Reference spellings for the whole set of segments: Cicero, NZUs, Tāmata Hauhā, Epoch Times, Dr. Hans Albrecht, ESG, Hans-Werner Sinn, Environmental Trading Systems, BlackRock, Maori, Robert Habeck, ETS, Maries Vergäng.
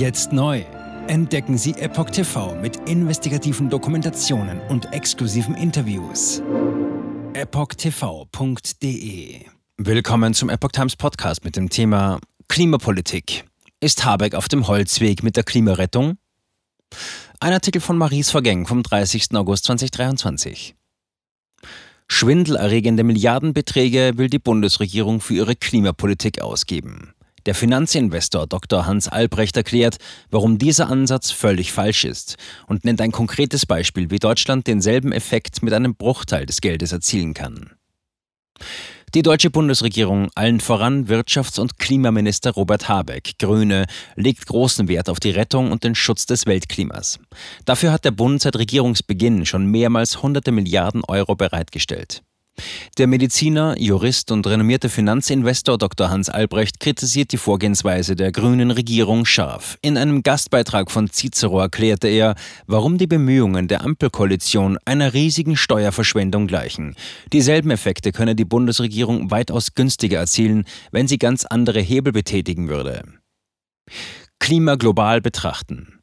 Jetzt neu. Entdecken Sie Epoch TV mit investigativen Dokumentationen und exklusiven Interviews. epochtv.de. Willkommen zum Epoch Times Podcast mit dem Thema Klimapolitik. Ist Habeck auf dem Holzweg mit der Klimarettung? Ein Artikel von Maries Vergäng vom 30. August 2023. Schwindelerregende Milliardenbeträge will die Bundesregierung für ihre Klimapolitik ausgeben. Der Finanzinvestor Dr. Hans Albrecht erklärt, warum dieser Ansatz völlig falsch ist und nennt ein konkretes Beispiel, wie Deutschland denselben Effekt mit einem Bruchteil des Geldes erzielen kann. Die deutsche Bundesregierung, allen voran Wirtschafts- und Klimaminister Robert Habeck, Grüne, legt großen Wert auf die Rettung und den Schutz des Weltklimas. Dafür hat der Bund seit Regierungsbeginn schon mehrmals hunderte Milliarden Euro bereitgestellt. Der Mediziner, Jurist und renommierte Finanzinvestor Dr. Hans Albrecht kritisiert die Vorgehensweise der grünen Regierung scharf. In einem Gastbeitrag von Cicero erklärte er, warum die Bemühungen der Ampelkoalition einer riesigen Steuerverschwendung gleichen. Dieselben Effekte könne die Bundesregierung weitaus günstiger erzielen, wenn sie ganz andere Hebel betätigen würde. Klima global betrachten.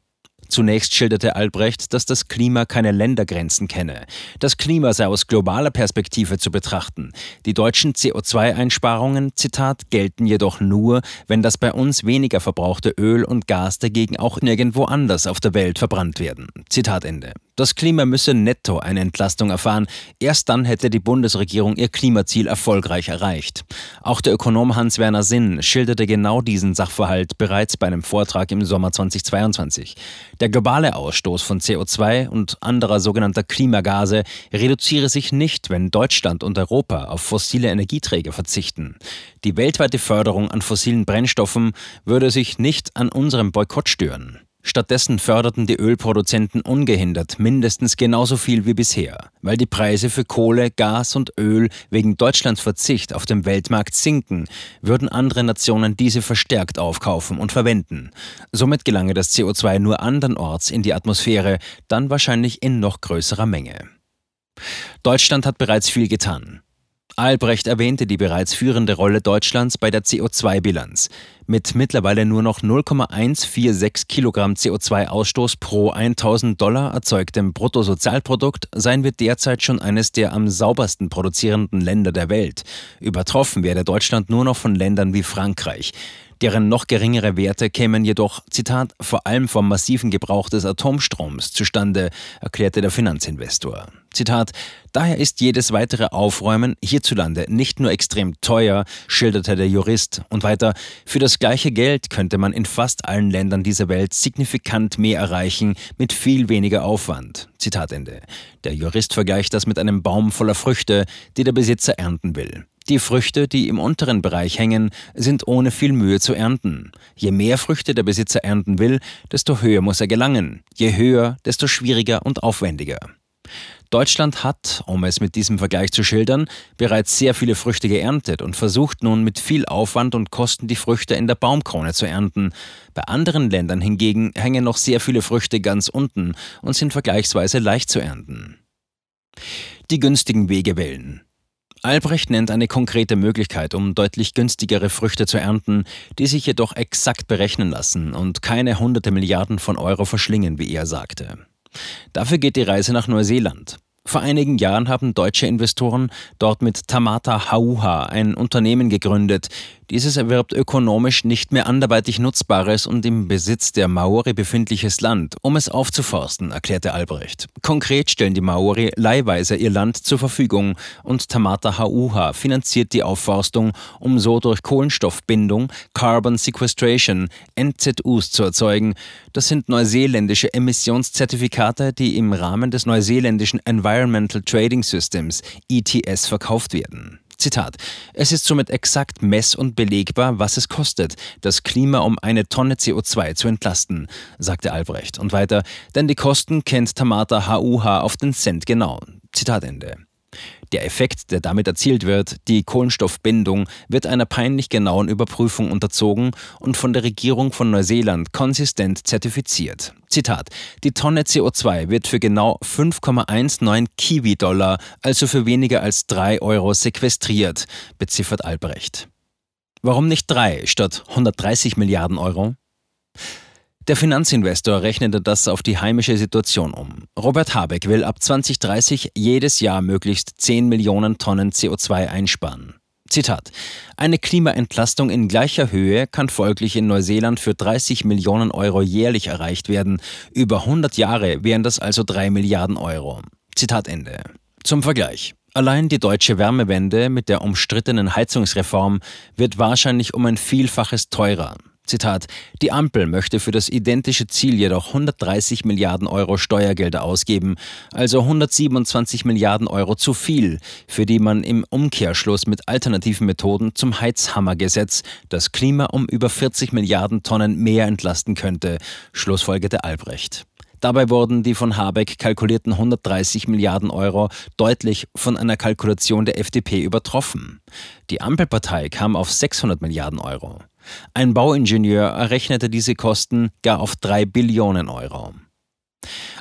Zunächst schilderte Albrecht, dass das Klima keine Ländergrenzen kenne. Das Klima sei aus globaler Perspektive zu betrachten. Die deutschen CO2-Einsparungen, Zitat, gelten jedoch nur, wenn das bei uns weniger verbrauchte Öl und Gas dagegen auch nirgendwo anders auf der Welt verbrannt werden. Zitat Ende. Das Klima müsse netto eine Entlastung erfahren. Erst dann hätte die Bundesregierung ihr Klimaziel erfolgreich erreicht. Auch der Ökonom Hans-Werner Sinn schilderte genau diesen Sachverhalt bereits bei einem Vortrag im Sommer 2022. Der globale Ausstoß von CO2 und anderer sogenannter Klimagase reduziere sich nicht, wenn Deutschland und Europa auf fossile Energieträger verzichten. Die weltweite Förderung an fossilen Brennstoffen würde sich nicht an unserem Boykott stören. Stattdessen förderten die Ölproduzenten ungehindert mindestens genauso viel wie bisher, weil die Preise für Kohle, Gas und Öl wegen Deutschlands Verzicht auf dem Weltmarkt sinken, würden andere Nationen diese verstärkt aufkaufen und verwenden. Somit gelange das CO2 nur andernorts in die Atmosphäre, dann wahrscheinlich in noch größerer Menge. Deutschland hat bereits viel getan. Albrecht erwähnte die bereits führende Rolle Deutschlands bei der CO2-Bilanz. Mit mittlerweile nur noch 0,146 Kilogramm CO2-Ausstoß pro 1.000 Dollar erzeugtem Bruttosozialprodukt seien wir derzeit schon eines der am saubersten produzierenden Länder der Welt. Übertroffen werde Deutschland nur noch von Ländern wie Frankreich. Deren noch geringere Werte kämen jedoch, Zitat, vor allem vom massiven Gebrauch des Atomstroms zustande, erklärte der Finanzinvestor. Zitat, daher ist jedes weitere Aufräumen hierzulande nicht nur extrem teuer, schilderte der Jurist. Und weiter, für das gleiche Geld könnte man in fast allen Ländern dieser Welt signifikant mehr erreichen, mit viel weniger Aufwand. Zitat Ende. Der Jurist vergleicht das mit einem Baum voller Früchte, die der Besitzer ernten will. Die Früchte, die im unteren Bereich hängen, sind ohne viel Mühe zu ernten. Je mehr Früchte der Besitzer ernten will, desto höher muss er gelangen. Je höher, desto schwieriger und aufwendiger. Deutschland hat, um es mit diesem Vergleich zu schildern, bereits sehr viele Früchte geerntet und versucht nun mit viel Aufwand und Kosten die Früchte in der Baumkrone zu ernten. Bei anderen Ländern hingegen hängen noch sehr viele Früchte ganz unten und sind vergleichsweise leicht zu ernten. Die günstigen Wege wählen. Albrecht nennt eine konkrete Möglichkeit, um deutlich günstigere Früchte zu ernten, die sich jedoch exakt berechnen lassen und keine hunderte Milliarden von Euro verschlingen, wie er sagte. Dafür geht die Reise nach Neuseeland. Vor einigen Jahren haben deutsche Investoren dort mit Tāmata Hauhā ein Unternehmen gegründet. Dieses erwirbt ökonomisch nicht mehr anderweitig nutzbares und im Besitz der Maori befindliches Land, um es aufzuforsten, erklärte Albrecht. Konkret stellen die Maori leihweise ihr Land zur Verfügung und Tāmata Hauhā finanziert die Aufforstung, um so durch Kohlenstoffbindung, Carbon Sequestration, NZUs zu erzeugen. Das sind neuseeländische Emissionszertifikate, die im Rahmen des neuseeländischen Environmental Trading Systems, ETS, verkauft werden. Zitat, es ist somit exakt mess- und belegbar, was es kostet, das Klima um 1 Tonne CO2 zu entlasten, sagte Albrecht. Und weiter, denn die Kosten kennt Tāmata Hauhā auf den Cent genau. Zitat Ende. Der Effekt, der damit erzielt wird, die Kohlenstoffbindung, wird einer peinlich genauen Überprüfung unterzogen und von der Regierung von Neuseeland konsistent zertifiziert. Zitat, die Tonne CO2 wird für genau 5,19 Kiwi-Dollar, also für weniger als 3 Euro sequestriert, beziffert Albrecht. Warum nicht 3 statt 130 Milliarden Euro? Der Finanzinvestor rechnete das auf die heimische Situation um. Robert Habeck will ab 2030 jedes Jahr möglichst 10 Millionen Tonnen CO2 einsparen. Zitat: Eine Klimaentlastung in gleicher Höhe kann folglich in Neuseeland für 30 Millionen Euro jährlich erreicht werden. Über 100 Jahre wären das also 3 Milliarden Euro. Zitat Ende. Zum Vergleich: Allein die deutsche Wärmewende mit der umstrittenen Heizungsreform wird wahrscheinlich um ein Vielfaches teurer. Zitat: Die Ampel möchte für das identische Ziel jedoch 130 Milliarden Euro Steuergelder ausgeben, also 127 Milliarden Euro zu viel, für die man im Umkehrschluss mit alternativen Methoden zum Heizhammergesetz das Klima um über 40 Milliarden Tonnen mehr entlasten könnte, schlussfolgerte Albrecht. Dabei wurden die von Habeck kalkulierten 130 Milliarden Euro deutlich von einer Kalkulation der FDP übertroffen. Die Ampelpartei kam auf 600 Milliarden Euro. Ein Bauingenieur errechnete diese Kosten gar auf 3 Billionen Euro.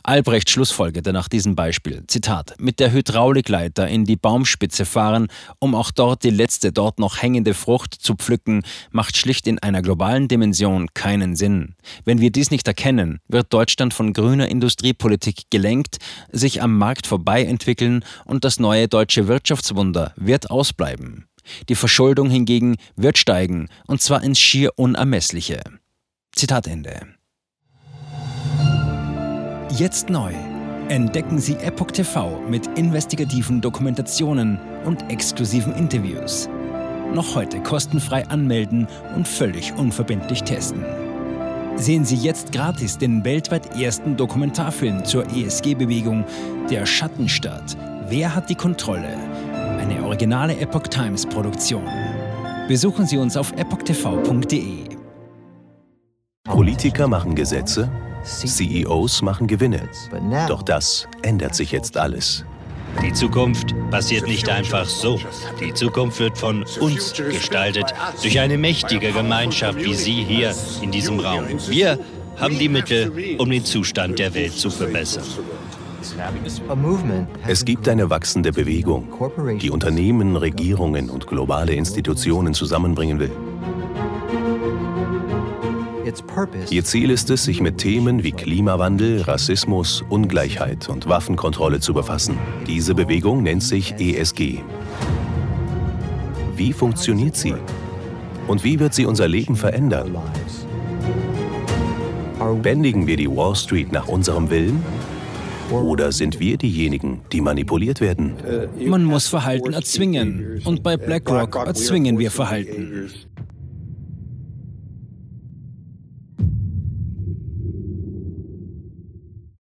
Albrecht schlussfolgerte nach diesem Beispiel, Zitat: Mit der Hydraulikleiter in die Baumspitze fahren, um auch dort die letzte dort noch hängende Frucht zu pflücken, macht schlicht in einer globalen Dimension keinen Sinn. Wenn wir dies nicht erkennen, wird Deutschland von grüner Industriepolitik gelenkt, sich am Markt vorbei entwickeln und das neue deutsche Wirtschaftswunder wird ausbleiben. Die Verschuldung hingegen wird steigen, und zwar ins schier Unermessliche. Zitat Ende. Jetzt neu. Entdecken Sie Epoch TV mit investigativen Dokumentationen und exklusiven Interviews. Noch heute kostenfrei anmelden und völlig unverbindlich testen. Sehen Sie jetzt gratis den weltweit ersten Dokumentarfilm zur ESG-Bewegung, Der Schattenstaat. Wer hat die Kontrolle? Eine originale Epoch Times Produktion. Besuchen Sie uns auf epochtv.de. Politiker machen Gesetze. CEOs machen Gewinne. Doch das ändert sich jetzt alles. Die Zukunft passiert nicht einfach so. Die Zukunft wird von uns gestaltet, durch eine mächtige Gemeinschaft wie Sie hier in diesem Raum. Wir haben die Mittel, um den Zustand der Welt zu verbessern. Es gibt eine wachsende Bewegung, die Unternehmen, Regierungen und globale Institutionen zusammenbringen will. Ihr Ziel ist es, sich mit Themen wie Klimawandel, Rassismus, Ungleichheit und Waffenkontrolle zu befassen. Diese Bewegung nennt sich ESG. Wie funktioniert sie? Und wie wird sie unser Leben verändern? Bändigen wir die Wall Street nach unserem Willen? Oder sind wir diejenigen, die manipuliert werden? Man muss Verhalten erzwingen. Und bei BlackRock erzwingen wir Verhalten.